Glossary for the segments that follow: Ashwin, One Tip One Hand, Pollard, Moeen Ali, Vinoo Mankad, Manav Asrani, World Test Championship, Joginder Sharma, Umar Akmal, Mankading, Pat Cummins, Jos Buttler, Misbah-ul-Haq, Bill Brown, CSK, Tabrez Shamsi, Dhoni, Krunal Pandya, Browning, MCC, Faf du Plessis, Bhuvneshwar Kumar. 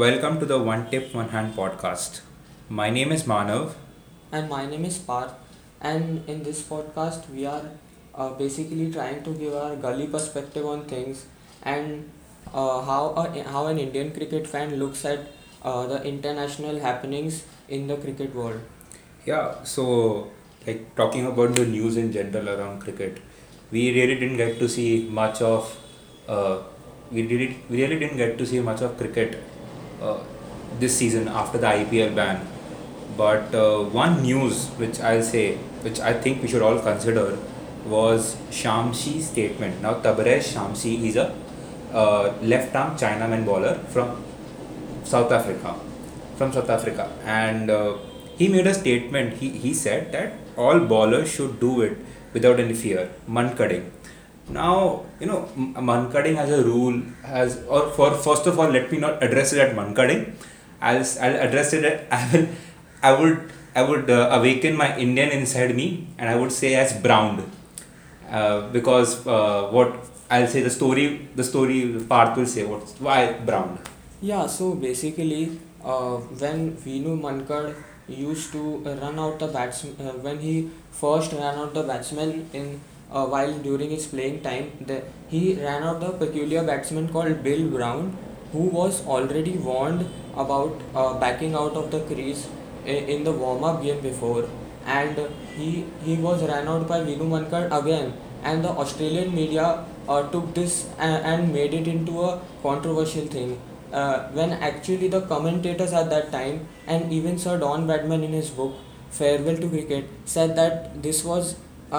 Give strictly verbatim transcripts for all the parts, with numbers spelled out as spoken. Welcome to the One Tip One Hand podcast. My name is Manav. And my name is Parth. And in this podcast, we are uh, basically trying to give our gully perspective on things and uh, how a, how an Indian cricket fan looks at uh, the international happenings in the cricket world. Yeah, so like talking about the news in general around cricket, we really didn't get to see much of uh, we really, we really didn't get to see much of cricket Uh, this season after the I P L ban, but uh, one news which I'll say, which I think we should all consider, was Shamsi's statement. Now Tabrez Shamsi is a uh, left-arm Chinaman bowler from South Africa, from South Africa, and uh, he made a statement. He he said that all bowlers should do it without any fear. Mankading. Now, you know, Mankading as a rule has, or for first of all, let me not address it at Mankading. I'll I'll address it at, I will, I would I would uh, awaken my Indian inside me, and I would say as Brown, uh, because uh, what I'll say the story the story part will say what why Brown. Yeah. So basically, uh, when Vinoo Mankad used to run out the batsman, uh, when he first ran out the batsman in. Uh, while during his playing time, the, he ran out the peculiar batsman called Bill Brown, who was already warned about uh, backing out of the crease in, in the warm-up game before, and he he was ran out by Vinoo Mankad again, and the Australian media uh, took this and, and made it into a controversial thing, uh, when actually the commentators at that time, and even Sir Don Bradman in his book Farewell to Cricket, said that this was Uh,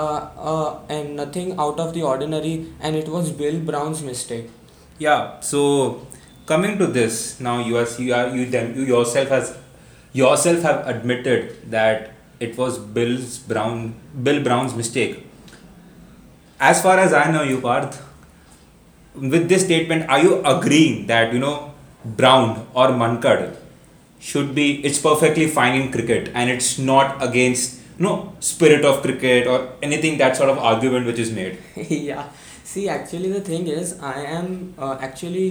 uh, and nothing out of the ordinary, and it was Bill Brown's mistake. Yeah. So coming to this now, you are you are you then you yourself has yourself have admitted that it was Bill's Brown Bill Brown's mistake. As far as I know, you Parth, with this statement, are you agreeing that you know Brown or Mankad should be? It's perfectly fine in cricket, and it's not against. No spirit of cricket or anything, that sort of argument which is made. Yeah. See, actually the thing is, I am uh, actually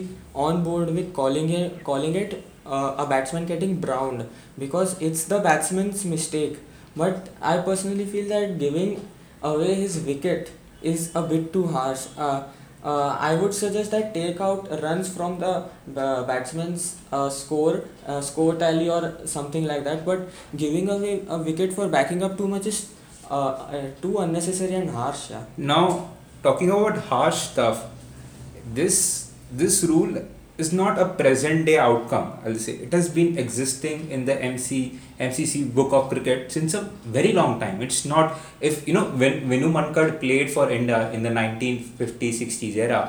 on board with calling it calling it uh, a batsman getting browned, because it's the batsman's mistake. But I personally feel that giving away his wicket is a bit too harsh. Uh, uh, I would suggest that take out runs from the uh, batsman's uh, score uh, score tally or something like that, but giving away a wicket for backing up too much is uh, uh, too unnecessary and harsh. Yeah. Now, talking about harsh stuff, this this rule is not a present day outcome, I'll say. It has been existing in the M C C book of cricket since a very long time. It's not, if you know, when Vinoo Mankad played for India in the nineteen fifties sixties era,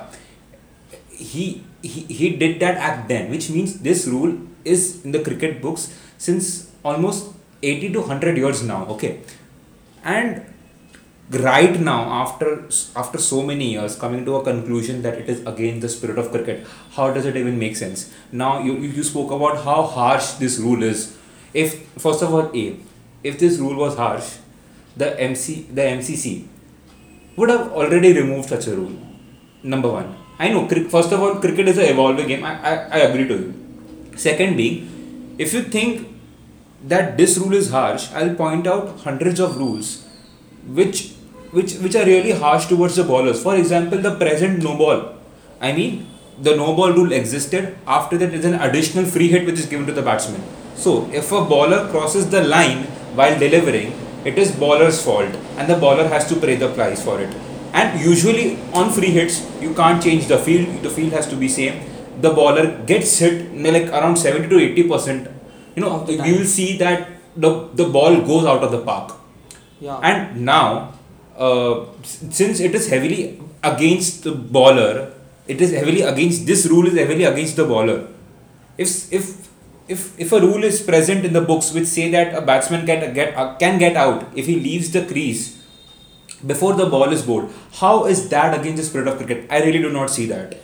he, he he did that act then, which means this rule is in the cricket books since almost eighty to one hundred years now. Okay, and right now, after after so many years, coming to a conclusion that it is against the spirit of cricket, how does it even make sense? Now, you, you spoke about how harsh this rule is. If, first of all, A, if this rule was harsh, the M C the M C C would have already removed such a rule, number one. I know, first of all, cricket is an evolving game. I, I, I agree to you. Second being, if you think that this rule is harsh, I'll point out hundreds of rules which which which are really harsh towards the bowlers. For example, the present no ball. I mean, the no ball rule existed. After that, there's an additional free hit which is given to the batsman. So, if a bowler crosses the line while delivering, it is bowler's fault, and the bowler has to pay the price for it. And usually, on free hits, you can't change the field. The field has to be same. The bowler gets hit like around seventy to eighty percent. You know, you will see that the the ball goes out of the park. Yeah. And now, uh, since it is heavily against the bowler, it is heavily against this rule is heavily against the bowler. If if if if a rule is present in the books which say that a batsman can get uh, can get out if he leaves the crease before the ball is bowled, how is that against the spirit of cricket? I really do not see that.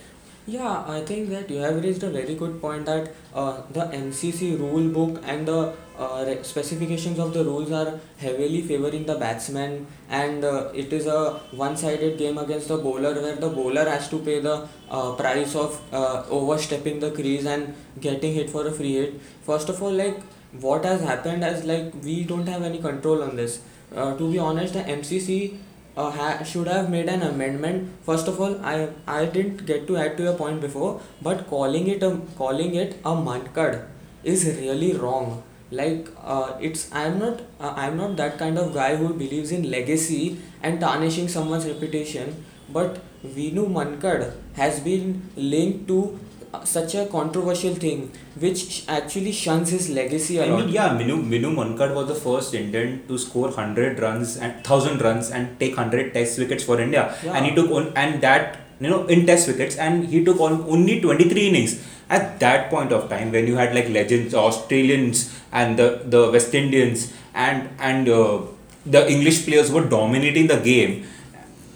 Yeah, I think that you have raised a very good point that uh, the M C C rule book and the uh, re- specifications of the rules are heavily favoring the batsman, and uh, it is a one-sided game against the bowler where the bowler has to pay the uh, price of uh, overstepping the crease and getting hit for a free hit. First of all, like what has happened is like we don't have any control on this. Uh, to be honest, the M C C uh, ha- should have made an amendment. First of all, I I didn't get to add to your point before, but calling it a calling it a Mankad is really wrong. Like uh, it's I'm not uh, I'm not that kind of guy who believes in legacy and tarnishing someone's reputation, but Vinoo Mankad has been linked to uh, such a controversial thing, which actually shuns his legacy a I lot. mean, yeah, Minu, Minu Mankad was the first Indian to score one hundred runs and one thousand runs and take one hundred test wickets for India. Yeah. And he took on, and that, you know, in test wickets, and he took on only twenty-three innings. At that point of time, when you had like legends, Australians and the, the West Indians and and uh, the English players were dominating the game.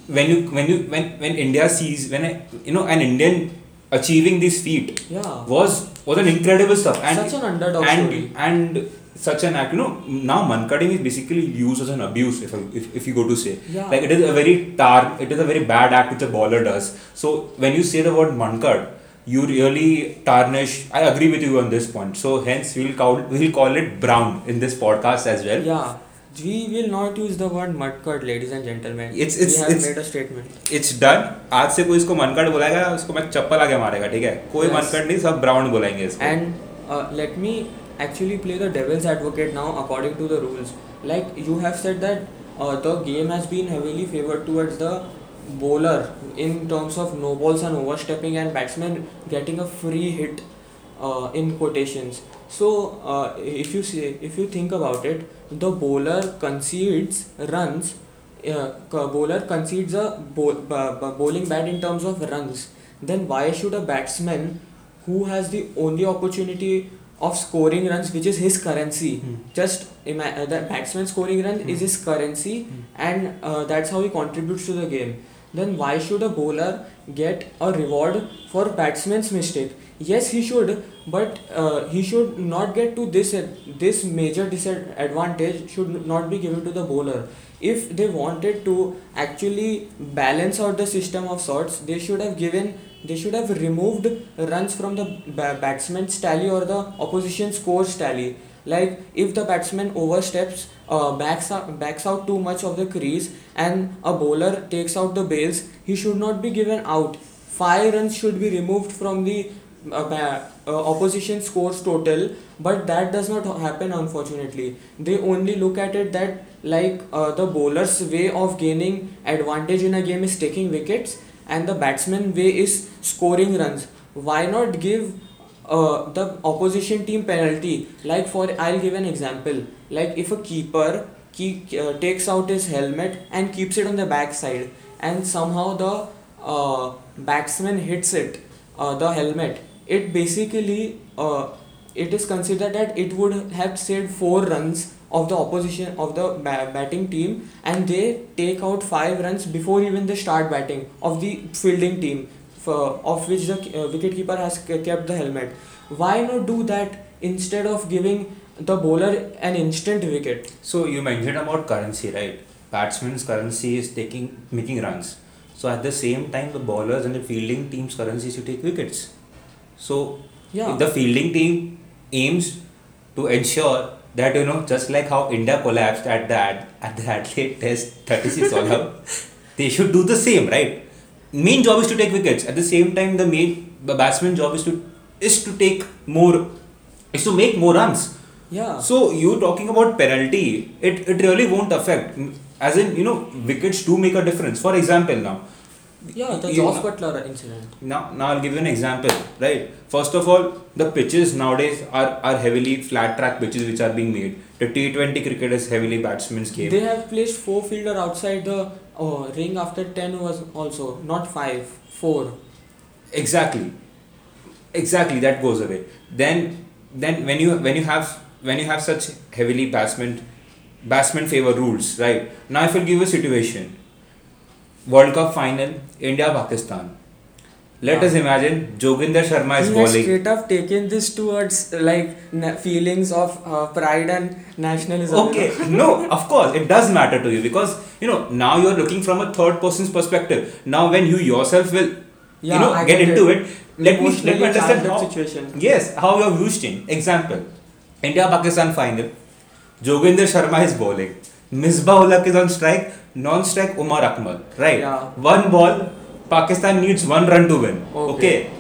When you when you when, when India sees when I, you know an Indian achieving this feat Yeah. was was an incredible stuff, and Such an underdog and story. and such an act, you know now Mankading is basically used as an abuse, if, I- if if you go to say, Yeah. like it is a very tar it is a very bad act which a bowler does. So when you say the word Mankad, you really tarnish. I agree with you on this point. So hence we'll call we'll call it Brown in this podcast as well. Yeah, we will not use the word mudcard, ladies and gentlemen. It's it's we have it's made a statement. It's done. आज से कोई इसको मनकड़ बुलाएगा, उसको मैं चप्पल आगे मारेगा. ठीक है, कोई Yes. मनकड़ नहीं, सब ब्राउन बुलाएंगे इसको. And uh, let me actually play the devil's advocate now, according to the rules. Like you have said that uh, the game has been heavily favored towards the bowler in terms of no balls and overstepping and batsmen getting a free hit uh, in quotations. So uh, if you see, if you think about it, the bowler concedes runs. Uh, c- bowler concedes a bowl, b- b- bowling bat in terms of runs. Then why should a batsman who has the only opportunity of scoring runs, which is his currency, just ima- uh, the batsman scoring run is his currency, and uh, that's how he contributes to the game. Then why should a bowler get a reward for batsman's mistake? Yes, he should, but uh, he should not get to this this major disadvantage should not be given to the bowler. If they wanted to actually balance out the system of sorts, they should have given they should have removed runs from the ba- batsman's tally or the opposition score's tally. Like if the batsman oversteps, uh, backs out, backs out too much of the crease, and a bowler takes out the bails, he should not be given out. Five runs should be removed from the uh, ba- uh, opposition scores total, but that does not happen. Unfortunately, they only look at it that like uh, the bowler's way of gaining advantage in a game is taking wickets, and the batsman way is scoring runs. Why not give uh, the opposition team penalty? Like for I'll give an example. Like if a keeper keep, uh, takes out his helmet and keeps it on the backside, and somehow the uh, batsman hits it, uh, the helmet, it basically uh, it is considered that it would have saved four runs of the opposition of the ba- batting team, and they take out five runs before even the start batting of the fielding team, for, of which the uh, wicketkeeper has ke- kept the helmet. Why not do that instead of giving the bowler an instant wicket? So you mentioned about currency, right? Batsman's currency is taking making runs. So at the same time, the bowlers and the fielding team's currency is to take wickets. So Yeah. the fielding team aims to ensure that, you know, just like how India collapsed at the Ad- at the Adelaide Test thirty-six all up, they should do the same, right? Main job is to take wickets. At the same time, the main the batsman's job is to is to take more is to make more runs. Yeah. So you talking about penalty, it, it really won't affect. As in, you know, wickets do make a difference. For example, now, Yeah, the you- Jos Buttler incident. now, now I'll give you an example, right? First of all, the pitches nowadays are, are heavily flat track pitches which are being made. The T twenty cricket is heavily batsman's They game. have placed four fielder outside the uh, ring after ten overs also, not five, four. Exactly, exactly that goes away. Then, then when you when you have when you have such heavily batsman batsman favor rules, right? Now, if I give you a situation, World Cup final, India Pakistan. Let us imagine Joginder Sharma is he bowling. He has straight up taken this towards like na- feelings of uh, pride and nationalism. Okay, no, of course, it does matter to you because, you know, now you're looking from a third person's perspective. Now when you yourself will, yeah, you know, I get into it, it. Let, me, let me understand how, situation. Yes, how your views change. Example, India-Pakistan final, Joginder Sharma is bowling. Misbah-ul-Haq is on strike, non-strike Umar Akmal, right? Yeah. One ball. Pakistan needs one run to win. Okay. okay.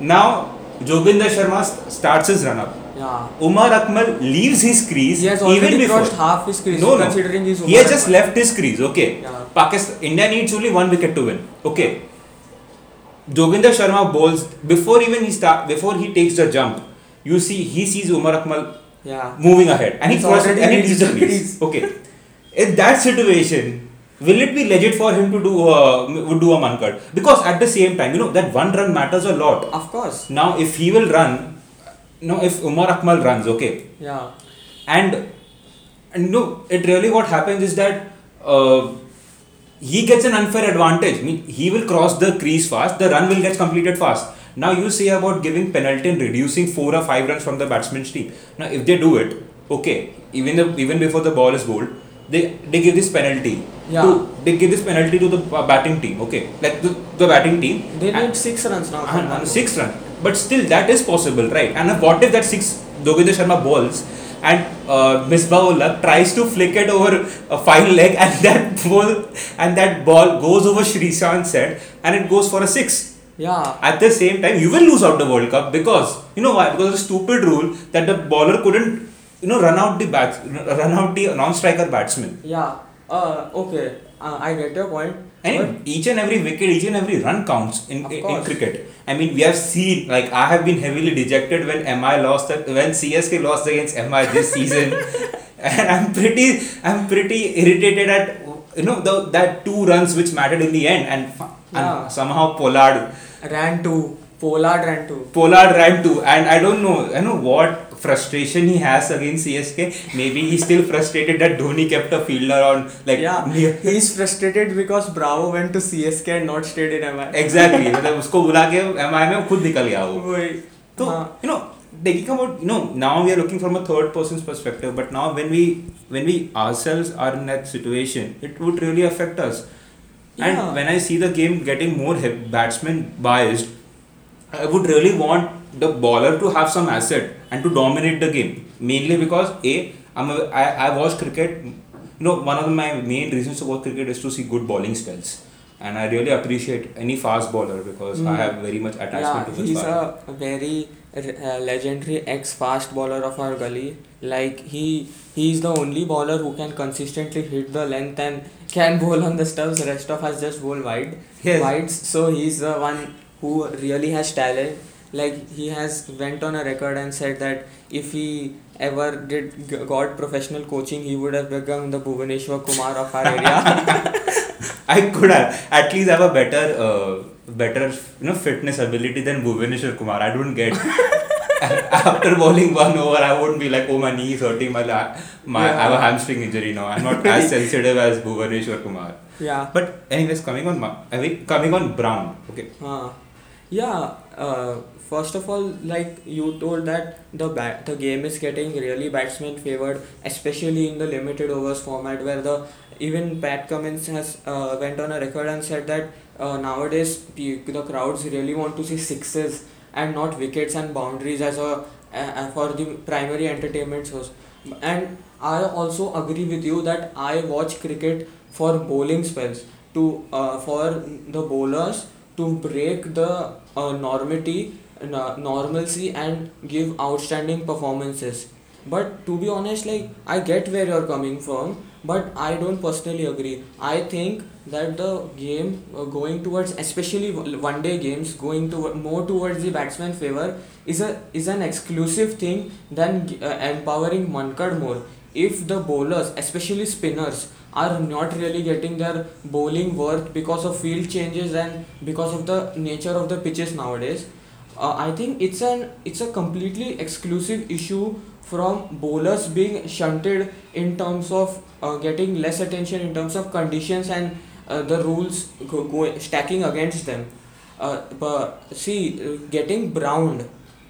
Now, Joginder Sharma st- starts his run-up. Yeah. Umar Akmal leaves his crease. He has already even before. crossed half his crease. No, no. Considering he's Umar he has Akmal. just left his crease. Okay. Yeah. Pakistan, India needs only one wicket to win. Okay. Joginder Sharma bowls before even he start before he takes the jump. You see, he sees Umar Akmal yeah. moving ahead, and he's he crosses and he leaves the crease. Okay. In that situation, will it be legit for him to do uh, would do a Mankad? Because at the same time, you know, that one run matters a lot. Of course. Now, if he will run, no, if Umar Akmal runs, okay. Yeah. And, and no, it really what happens is that uh, he gets an unfair advantage. I mean, he will cross the crease fast. The run will get completed fast. Now, you say about giving penalty and reducing four or five runs from the batsman's team. Now, if they do it, okay, even the, even before the ball is bowled, They, they give this penalty yeah. to they give this penalty to the batting team, okay, like the, the batting team. They need six runs now. And, and six runs, but still that is possible, right? And what if that six Joginder Sharma bowls and uh, Misbah-ul-Haq tries to flick it over a fine leg and that ball and that ball goes over Sreesanth's head and it goes for a six. Yeah. At the same time, you will lose out the World Cup because you know why? Because of the stupid rule that the bowler couldn't. You know, run out the bats, run out the non-striker batsman. Yeah. Uh, okay. Uh, I get your point. And but each and every wicket, each and every run counts in, in in cricket. I mean, we have seen, like, I have been heavily dejected when M I lost, when C S K lost against M I this season, and I'm pretty, I'm pretty irritated at you know the that two runs which mattered in the end, and, yeah. and somehow Pollard ran two. Pollard ran two. Pollard ran two, and I don't know, I know what. frustration he has against C S K. Maybe he's still frustrated that Dhoni kept a fielder on like yeah near. He's frustrated because Bravo went to C S K and not stayed in M I. Exactly. मतलब उसको बुला के M I में खुद निकल गया वो. So you know, taking about you know now we are looking from a third person's perspective, but now when we when we ourselves are in that situation, it would really affect us. Yeah. And when I see the game getting more batsman biased, I would really want the bowler to have some asset and to dominate the game, mainly because a I'm a, I, I watch cricket. You know, one of my main reasons to watch cricket is to see good bowling spells, and I really appreciate any fast bowler because mm. I have very much attachment yeah, to this. He's bowler. a very uh, legendary ex-fast bowler of our gully. Like he he is the only bowler who can consistently hit the length and can bowl on the stuffs. Rest of us just bowl wide, yes. wides. So he's the one who really has talent. Like he has went on a record and said that if he ever did g- got professional coaching, he would have become the Bhuvneshwar Kumar of our area. I could have at least have a better, uh, better you know fitness ability than Bhuvneshwar Kumar. I don't get. After bowling one over, I wouldn't be like, oh my knee is hurting, my la- my yeah. I have a hamstring injury now. I'm not as sensitive as Bhuvneshwar Kumar. Yeah. But anyways, coming on, Ma- I mean, coming on Brown. Okay. Uh, yeah. Uh, First of all, like you told that the bat, the game is getting really batsman favoured, especially in the limited overs format where the even Pat Cummins has uh, went on a record and said that uh, nowadays the crowds really want to see sixes and not wickets and boundaries as a uh, for the primary entertainment source. And I also agree with you that I watch cricket for bowling spells to uh, for the bowlers to break the uh, normity. normalcy and give outstanding performances. But to be honest, like I get where you're coming from, but I don't personally agree. I think that the game uh, going towards, especially one day games, going to more towards the batsman favor is a is an exclusive thing than uh, empowering Mankad more. If the bowlers, especially spinners, are not really getting their bowling worth because of field changes and because of the nature of the pitches nowadays. Uh, I think it's an it's a completely exclusive issue from bowlers being shunted in terms of uh, getting less attention in terms of conditions and uh, the rules go, go stacking against them. uh, but see, getting browned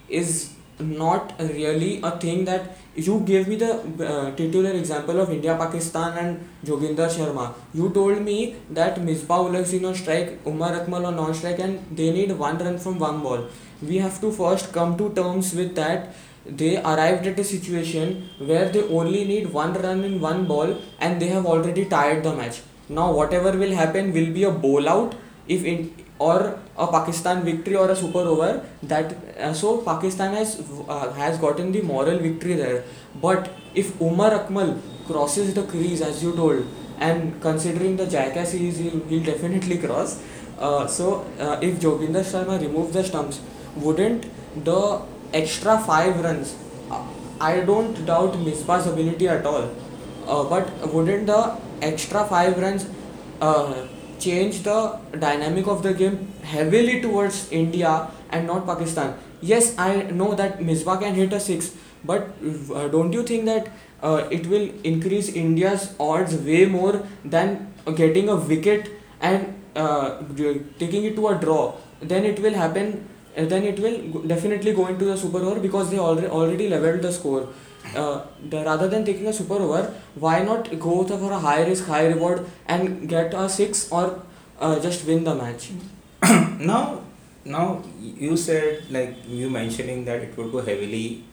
is not really a thing that you gave me the uh, titular example of India, Pakistan and Joginder Sharma. You told me that Misbah-ul-Haq is on strike, Umar Akmal on non-strike, and they need one run from one ball. We have to first come to terms with that. They arrived at a situation where they only need one run in one ball and they have already tied the match. Now whatever will happen will be a bowl out if in, or a Pakistan victory or a super over. That uh, so Pakistan has uh, has gotten the moral victory there. But if Umar Akmal crosses the crease as you told, and considering the jackass he is, he'll, he'll definitely cross. Uh, so uh, if Joginder Sharma removes the stumps, wouldn't the extra five runs, I don't doubt Misbah's ability at all, uh, but wouldn't the extra five runs uh, change the dynamic of the game heavily towards India and not Pakistan? Yes, I know that Misbah can hit a six, but uh, don't you think that uh, it will increase India's odds way more than getting a wicket and uh, taking it to a draw? Then it will happen. And then it will definitely go into the super over because they already already leveled the score. Uh, the, rather than taking a super over, why not go for a high risk, high reward and get a six or uh, just win the match? now, now you said, like you mentioning that it would go heavily.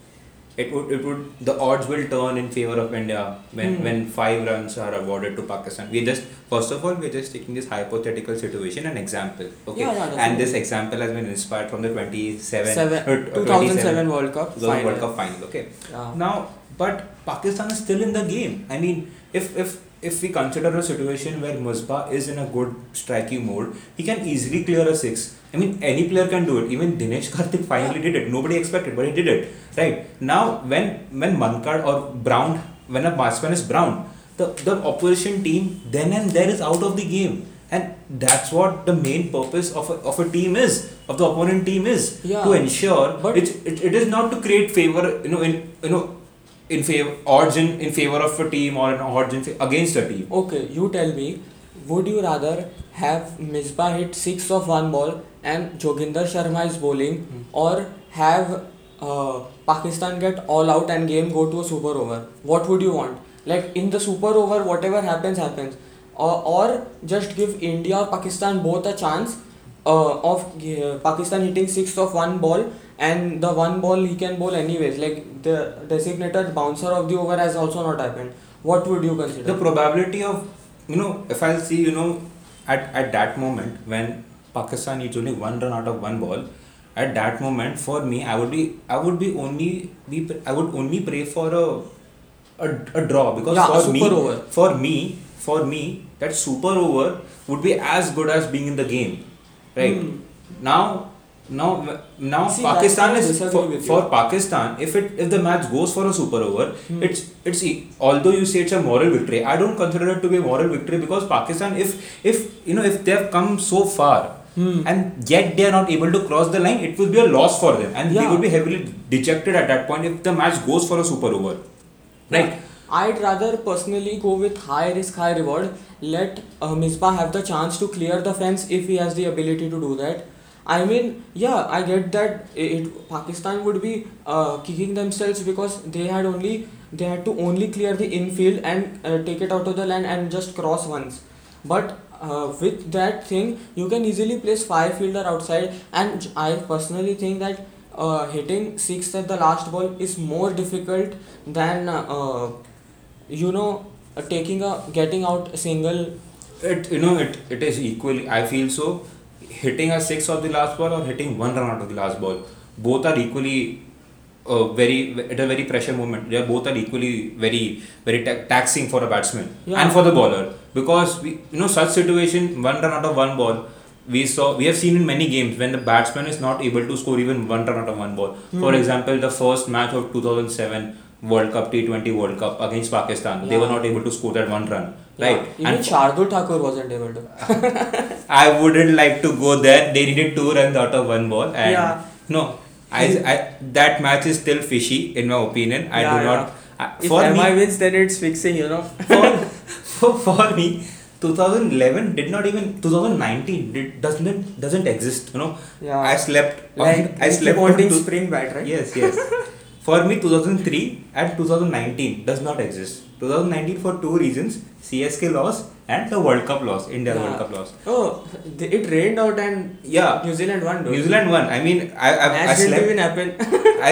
It would it would the odds will turn in favor of India when mm. when five runs are awarded to Pakistan. We just first of all we're just taking this hypothetical situation an example. Okay. Yeah, yeah, and this example has been inspired from the twenty-seven, Seven, uh, two thousand seven World Cup the final. World Cup final. Okay. Yeah. Now, but Pakistan is still in the game. I mean, if if if we consider a situation where Misbah is in a good striking mode, he can easily clear a six. I mean, any player can do it. Even Dinesh Karthik finally did it. Nobody expected, but he did it. Right. Now, when when Mankad or Brown, when a batsman is Brown, the, the opposition team then and there is out of the game. And that's what the main purpose of a, of a team is, of the opponent team is. Yeah. To ensure, but it's, it, it is not to create favor, you know, in, you know, in favor, odds in, in favor of a team or an odds in fa- against a team. Okay, you tell me, would you rather have Misbah hit six of one ball and Joginder Sharma is bowling, hmm. or have uh, Pakistan get all out and game go to a super over? What would you want? Like in the super over, whatever happens, happens. Uh, or just give India or Pakistan both a chance uh, of uh, Pakistan hitting six of one ball and the one ball he can bowl anyways. Like the designated bouncer of the over has also not happened. What would you consider? The probability of, you know, if I'll see, you know, at, at that moment when Pakistan needs only one run out of one ball, at that moment for me I would be I would be only be I would only pray for a a, a draw because yeah, for me over. for me for me that super over would be as good as being in the game, right? Mm. Now now now See, Pakistan is for, for Pakistan if it if the match goes for a super over, mm. it's it's although you say it's a moral victory, I don't consider it to be a moral victory because Pakistan if if you know if they have come so far. Hmm. And yet they are not able to cross the line, it will be a loss for them and yeah. they would be heavily dejected at that point if the match goes for a super over. Right. Yeah. I'd rather personally go with high risk, high reward. Let uh, Misbah have the chance to clear the fence if he has the ability to do that. I mean, yeah, I get that it, Pakistan would be uh, kicking themselves because they had only they had to only clear the infield and uh, take it out of the line and just cross once. But Uh, with that thing you can easily place five fielder outside, and I personally think that uh, hitting six at the last ball is more difficult than uh, you know taking a getting out a single. It you know it, it is equally, I feel so, hitting a six of the last ball or hitting one run out of the last ball, both are equally Uh, very at a very pressure moment. They yeah, both are equally very very ta- taxing for a batsman yeah. and for the bowler, because we you know such situation one run out of one ball we saw we have seen in many games when the batsman is not able to score even one run out of one ball. Mm-hmm. For example, the first match of two thousand seven World Cup, T twenty World Cup against Pakistan, yeah. they were not able to score that one run. Right. Yeah. Even Shardul Thakur wasn't able to. I wouldn't like to go there. They needed two runs out of one ball, and yeah. no. I, I that match is still fishy in my opinion. I yeah, do yeah. not. I, if for M I me, wins, then it's fixing, you know. for, for for me, two thousand eleven did not even two thousand nineteen did doesn't it doesn't exist, you know. Yeah. I slept like on, I slept holding two, spring bat, right? Yes, yes. For me, two thousand three and two thousand nineteen does not exist. two thousand nineteen for two reasons: C S K loss and the World Cup loss, India yeah. World Cup loss. Oh, it rained out and yeah, New Zealand won. New Zealand won. I mean, I I, I slept. Even happen.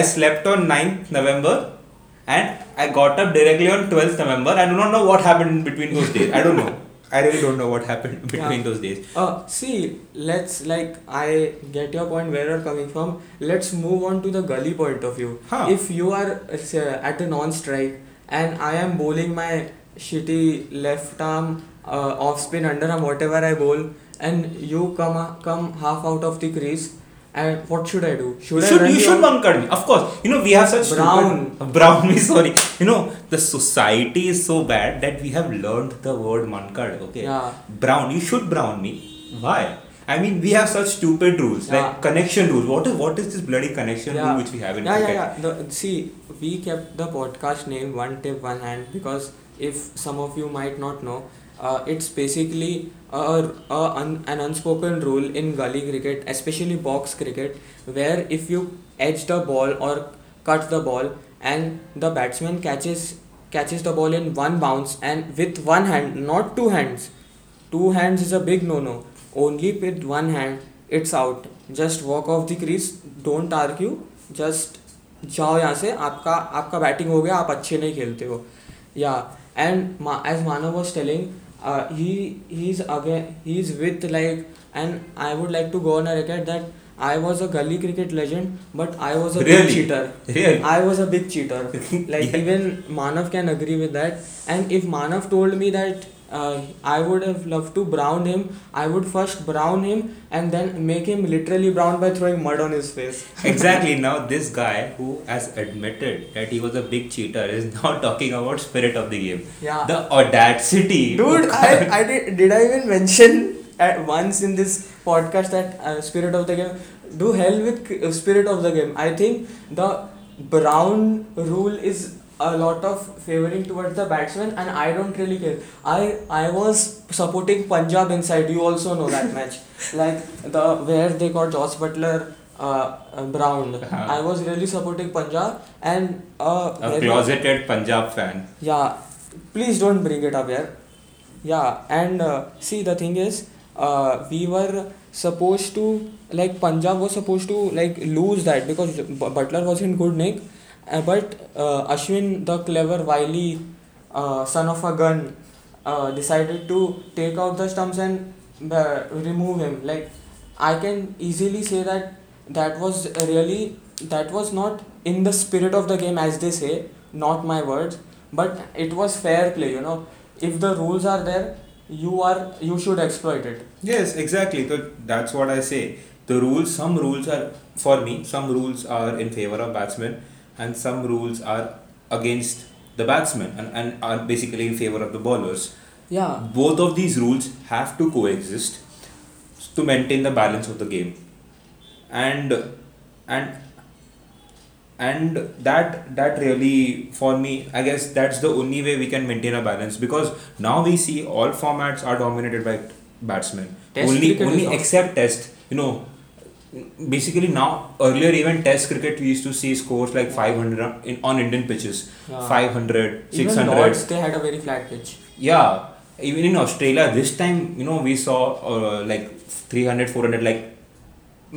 I slept on ninth November. And I got up directly on twelfth November. I do not know what happened between those days. I don't know. I really don't know what happened between yeah. those days. Uh, see, let's like, I get your point where you're coming from. Let's move on to the gully point of view. Huh. If you are uh, at a non-strike and I am bowling my shitty left arm, uh, off spin, underarm, whatever I bowl, and you come uh, come half out of the crease, and what should I do? Should you I should, you should Mankad me. Of course. You know, we have such... Brown. Stupid, brown me, sorry. You know, the society is so bad that we have learned the word Mankad, okay? Yeah. Brown. You should brown me. Why? I mean, we have such stupid rules, yeah. like connection rules. What is what is this bloody connection yeah. rule which we have in yeah, yeah, yeah. The, see, we kept the podcast name One Tip One Hand because if some of you might not know, Uh, it's basically a, a un, an unspoken rule in gully cricket, especially box cricket, where if you edge the ball or cut the ball and the batsman catches catches the ball in one bounce and with one hand, not two hands. Two hands is a big no-no. Only with one hand, it's out. Just walk off the crease. Don't argue. Just जाओ यहाँ से आपका आपका batting हो गया आप अच्छे नहीं खेलते हो. Yeah, and Ma- as Manav was telling. Uh, he he's again he's with like and I would like to go on a record that I was a gully cricket legend, but I was a really? big cheater. Really? I was a big cheater. Like yeah. even Manav can agree with that. And if Manav told me that uh, I would have loved to brown him, I would first brown him and then make him literally brown by throwing mud on his face. Exactly. Now this guy who has admitted that he was a big cheater is now talking about spirit of the game. Yeah. The audacity. Dude, I, I did, did I even mention at once in this podcast that uh, spirit of the game? Do hell with spirit of the game. I think the brown rule is a lot of favouring towards the batsman and I don't really care. I I was supporting Punjab inside, you also know that match. Like the where they got Jos Buttler uh, brown. Uh-huh. I was really supporting Punjab and... Uh, a closeted Punjab fan. Yeah. Please don't bring it up here. Yeah. And uh, see the thing is, uh, we were supposed to... Like Punjab was supposed to like lose that because B- Butler was in good nick, uh, but uh, Ashwin, the clever wily uh, son of a gun, uh, decided to take out the stumps and uh, remove him. Like I can easily say that that was really that was not in the spirit of the game, as they say, not my words, but it was fair play. You know, if the rules are there, you are you should exploit it. Yes, exactly. So that's what I say. The rules, some rules are, for me, some rules are in favor of batsmen and some rules are against the batsmen and, and are basically in favor of the bowlers. Yeah. Both of these rules have to coexist to maintain the balance of the game. And and and that that really, for me, I guess that's the only way we can maintain a balance, because now we see all formats are dominated by batsmen. Test only only except test, you know. Basically now, earlier even test cricket we used to see scores like five hundred in, on Indian pitches, yeah. five hundred, six hundred. Even Lords, they had a very flat pitch. Yeah, even in Australia this time, you know, we saw uh, like three hundred, four hundred, like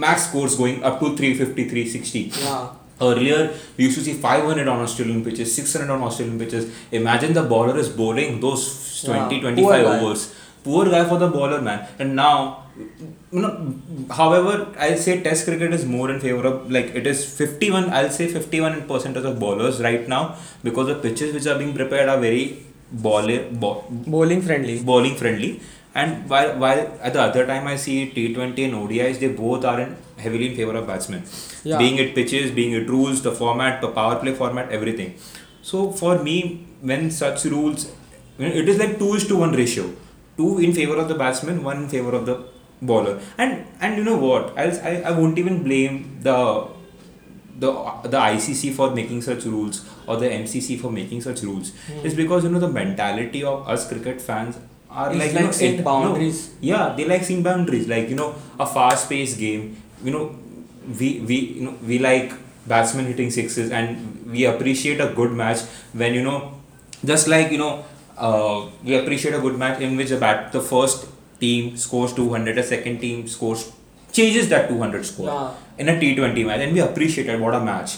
max scores going up to three fifty, three sixty. Yeah. Earlier we used to see five hundred on Australian pitches, six hundred on Australian pitches. Imagine the bowler is bowling those twenty, yeah. twenty-five overs. Poor guy for the bowler, man. And now, you know, however, I say test cricket is more in favor of, like, it is fifty-one, I'll say fifty-one percent of bowlers right now, because the pitches which are being prepared are very bowler, bo- bowling friendly. Bowling friendly. And while, while at the other time I see T twenty and O D Is, they both are in heavily in favor of batsmen. Yeah. Being it pitches, being it rules, the format, the power play format, everything. So for me, when such rules, it is like two is to one ratio. Two in favor of the batsman, one in favor of the bowler. And and you know what? I'll, I I won't even blame the the the I C C for making such rules or the M C C for making such rules. Mm. It's because, you know, the mentality of us cricket fans are like, like you know, set boundaries. No, yeah, they like seeing boundaries. Like, you know, a fast-paced game. You know, we we you know we like batsmen hitting sixes, and we appreciate a good match when you know, just like you know, uh, we appreciate a good match in which the bat the first team scores two hundred, a second team scores changes that two hundred score yeah. in a T twenty match, and we appreciated what a match.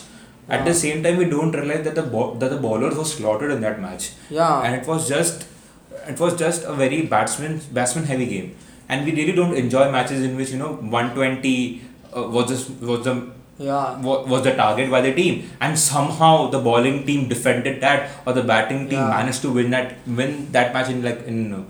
At yeah. the same time, we don't realize that the bo- that the bowlers were slaughtered in that match. Yeah, and it was just it was just a very batsman batsman heavy game, and we really don't enjoy matches in which you know one twenty uh, was just was the yeah was, was the target by the team, and somehow the bowling team defended that, or the batting team yeah. managed to win that win that match in like in uh,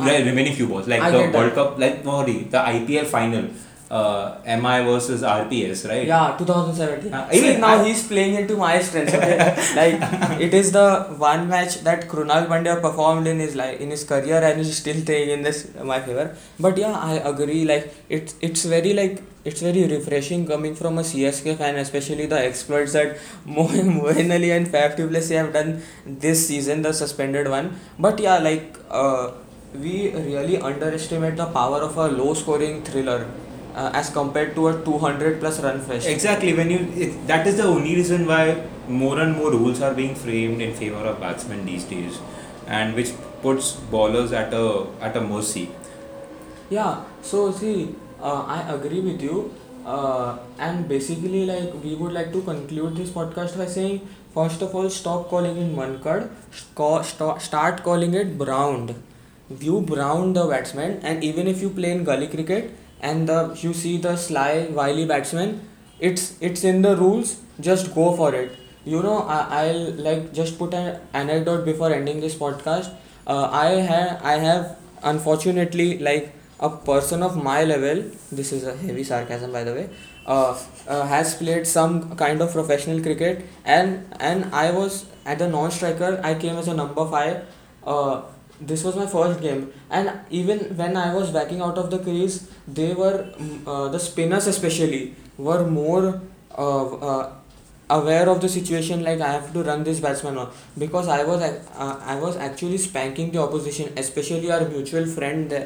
I, remaining few balls, like I the World Cup, like the I P L final. Uh, M I versus R P S, right? Yeah, twenty seventeen. Uh, See, now I, he's playing into my strengths. Okay? Like, it is the one match that Krunal Pandya performed in his life, in his career, and he's still playing in this my favor. But yeah, I agree. Like, it's it's very like it's very refreshing coming from a C S K fan, especially the exploits that Moeen Ali and Faf du Plessis have done this season, the suspended one. But yeah, like uh, we really underestimate the power of a low-scoring thriller. Uh, as compared to a two hundred plus run fest. Exactly, when you it, that is the only reason why more and more rules are being framed in favor of batsmen these days, and which puts bowlers at a at a mercy. Yeah, so see, uh, I agree with you, uh, and basically like we would like to conclude this podcast by saying, first of all, stop calling it Mankad, st- start calling it Brown. You brown the batsman, and even if you play in gully cricket, and the, you see the sly, wily batsman, it's it's in the rules, just go for it. You know, I, I'll like just put an anecdote before ending this podcast. Uh, I, ha- I have, unfortunately, like a person of my level, this is a heavy sarcasm by the way, uh, uh, has played some kind of professional cricket, and, and I was at the non-striker, I came as a number five. Uh, This was my first game, and even when I was backing out of the crease, they were, uh, the spinners especially, were more uh, uh, aware of the situation, like I have to run this batsman off, because I was uh, I was actually spanking the opposition, especially our mutual friend, uh,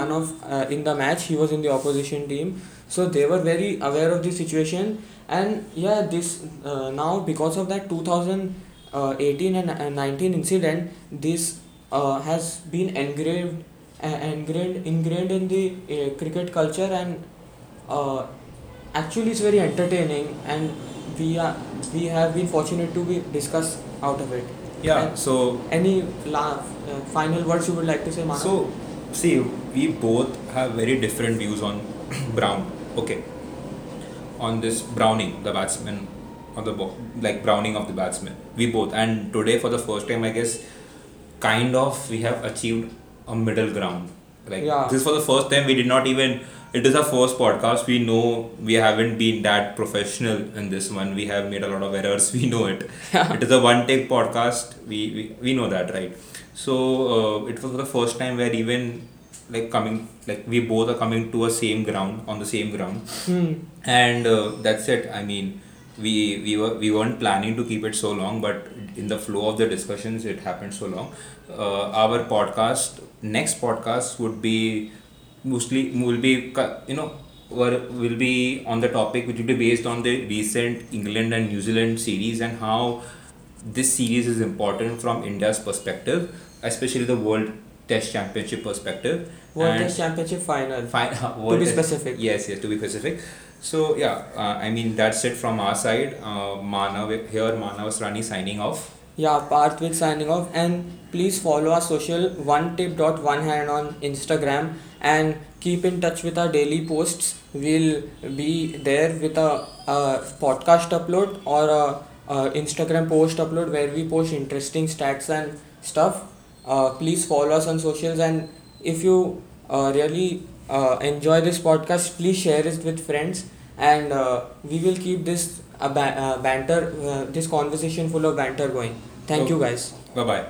one of uh, in the match, he was in the opposition team, so they were very aware of the situation, and yeah, this uh, now because of that two thousand eighteen and nineteen incident, this Uh, has been engraved uh, ingrained ingrained in the uh, cricket culture, and uh, actually it's very entertaining, and we are we have been fortunate to be discussed out of it. Yeah. And so any la- uh, final words you would like to say, Manu? So see, we both have very different views on Brown. Okay. On this Browning, the batsman, on the bo- like Browning of the batsman, we both, and today for the first time, I guess. Kind of, we have achieved a middle ground. Like yeah. This is for the first time. We did not even. It is our first podcast. We know we haven't been that professional in this one. We have made a lot of errors. We know it. It is a one take podcast. We, we we know that, right? So uh, it was for the first time where even like coming like we both are coming to a same ground on the same ground, hmm. and uh, that's it. I mean. We we were we weren't planning to keep it so long, but in the flow of the discussions, it happened so long. Uh, our podcast, next podcast would be mostly will be you know will be on the topic which will be based on the recent England and New Zealand series and how this series is important from India's perspective, especially the World Test Championship perspective. World Test Championship final. Fi- to be specific. Yes, yes, to be specific. So yeah, uh, I mean that's it from our side. Uh, Manav here, Manav Asrani signing off. Yeah, Parthvik signing off, and please follow our social one tip dot one hand on Instagram and keep in touch with our daily posts. We'll be there with a, a podcast upload or a, a Instagram post upload where we post interesting stats and stuff. Uh, please follow us on socials, and if you uh, really. Uh, enjoy this podcast, please share it with friends, and uh, we will keep this uh, ba- uh, banter uh, this conversation full of banter going. Thank okay. you guys. Bye bye.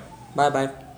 Bye bye.